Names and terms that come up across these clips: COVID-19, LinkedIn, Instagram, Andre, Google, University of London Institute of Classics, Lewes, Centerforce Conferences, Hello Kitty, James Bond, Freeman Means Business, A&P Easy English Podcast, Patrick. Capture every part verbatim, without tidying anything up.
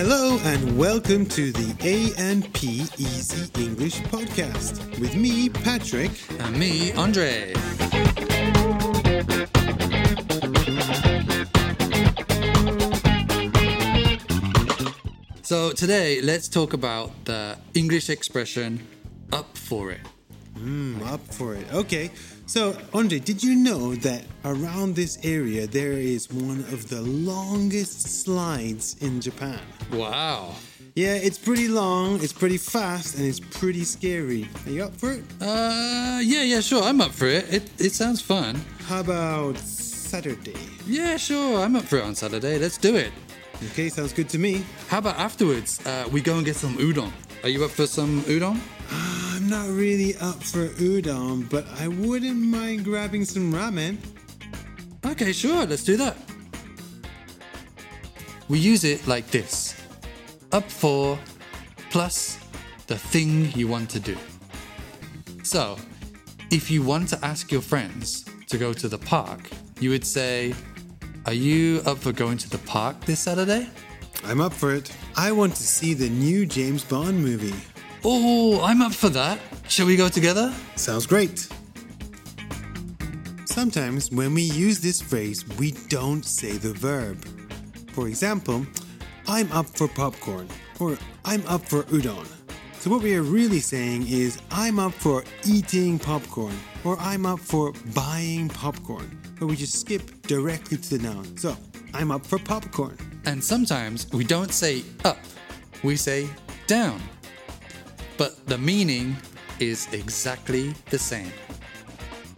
Hello and welcome to the A and P Easy English Podcast with me, Patrick. And me, Andre. So today, let's talk about the English expression, up for it. Mm, up for it. Okay. So, Andre, did you know that around this area there is one of the longest slides in Japan? Wow. Yeah, it's pretty long, it's pretty fast, and it's pretty scary. Are you up for it? Uh, yeah, yeah, sure, I'm up for it. It, it sounds fun. How about Saturday? Yeah, sure, I'm up for it on Saturday. Let's do it. Okay, sounds good to me. How about afterwards, uh, we go and get some udon? Are you up for some udon? I'm not really up for udon, but I wouldn't mind grabbing some ramen. Okay, sure, let's do that. We use it like this. Up for plus the thing you want to do. So, if you want to ask your friends to go to the park, you would say, "Are you up for going to the park this Saturday?" I'm up for it. I want to see the new James Bond movie. Oh, I'm up for that. Shall we go together? Sounds great. Sometimes when we use this phrase, we don't say the verb. For example, I'm up for popcorn, or I'm up for udon. So what we are really saying is, I'm up for eating popcorn, or I'm up for buying popcorn. But we just skip directly to the noun. So, I'm up for popcorn. And sometimes we don't say up, we say down. But the meaning is exactly the same.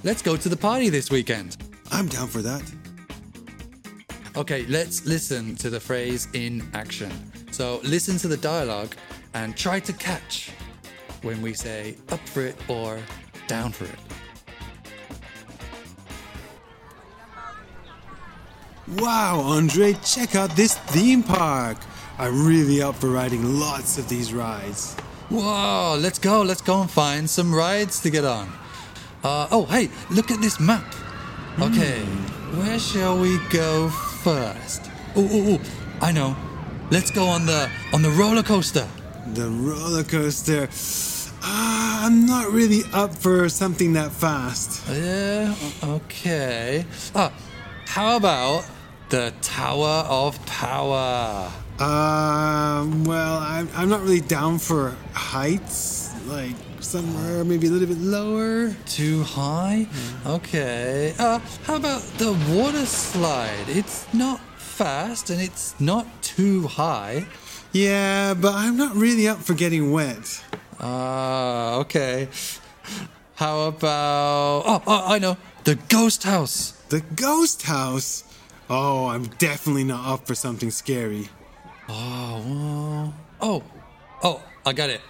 Let's go to the party this weekend. I'm down for that. Okay, let's listen to the phrase in action. So listen to the dialogue and try to catch when we say up for it or down for it. Wow, Andre, check out this theme park. I'm really up for riding lots of these rides. Whoa, let's go, let's go and find some rides to get on. Uh, oh, hey, look at this map. Okay, mm. Where shall we go first? Oh, oh, oh, I know. Let's go on the on the roller coaster. The roller coaster. Ah, I'm not really up for something that fast. Yeah, okay. Ah, how about the Tower of Power? Uh, well, I'm, I'm not really down for heights, like somewhere maybe a little bit lower. Too high? Mm. Okay. Uh, how about the water slide? It's not fast and it's not too high. Yeah, but I'm not really up for getting wet. Ah, uh, okay. How about... Oh, oh, I know. The ghost house. The ghost house? Oh, I'm definitely not up for something scary. Oh, oh, oh, I got it.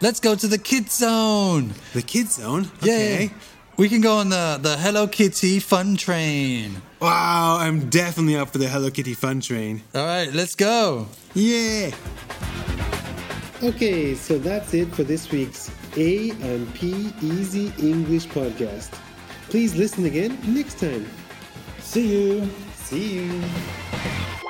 Let's go to the kids zone. The kids zone? Okay. Yeah, we can go on the, the Hello Kitty fun train. Wow, I'm definitely up for the Hello Kitty fun train. All right, let's go. Yeah. Okay, so that's it for this week's A and P Easy English Podcast. Please listen again next time. See you. See you.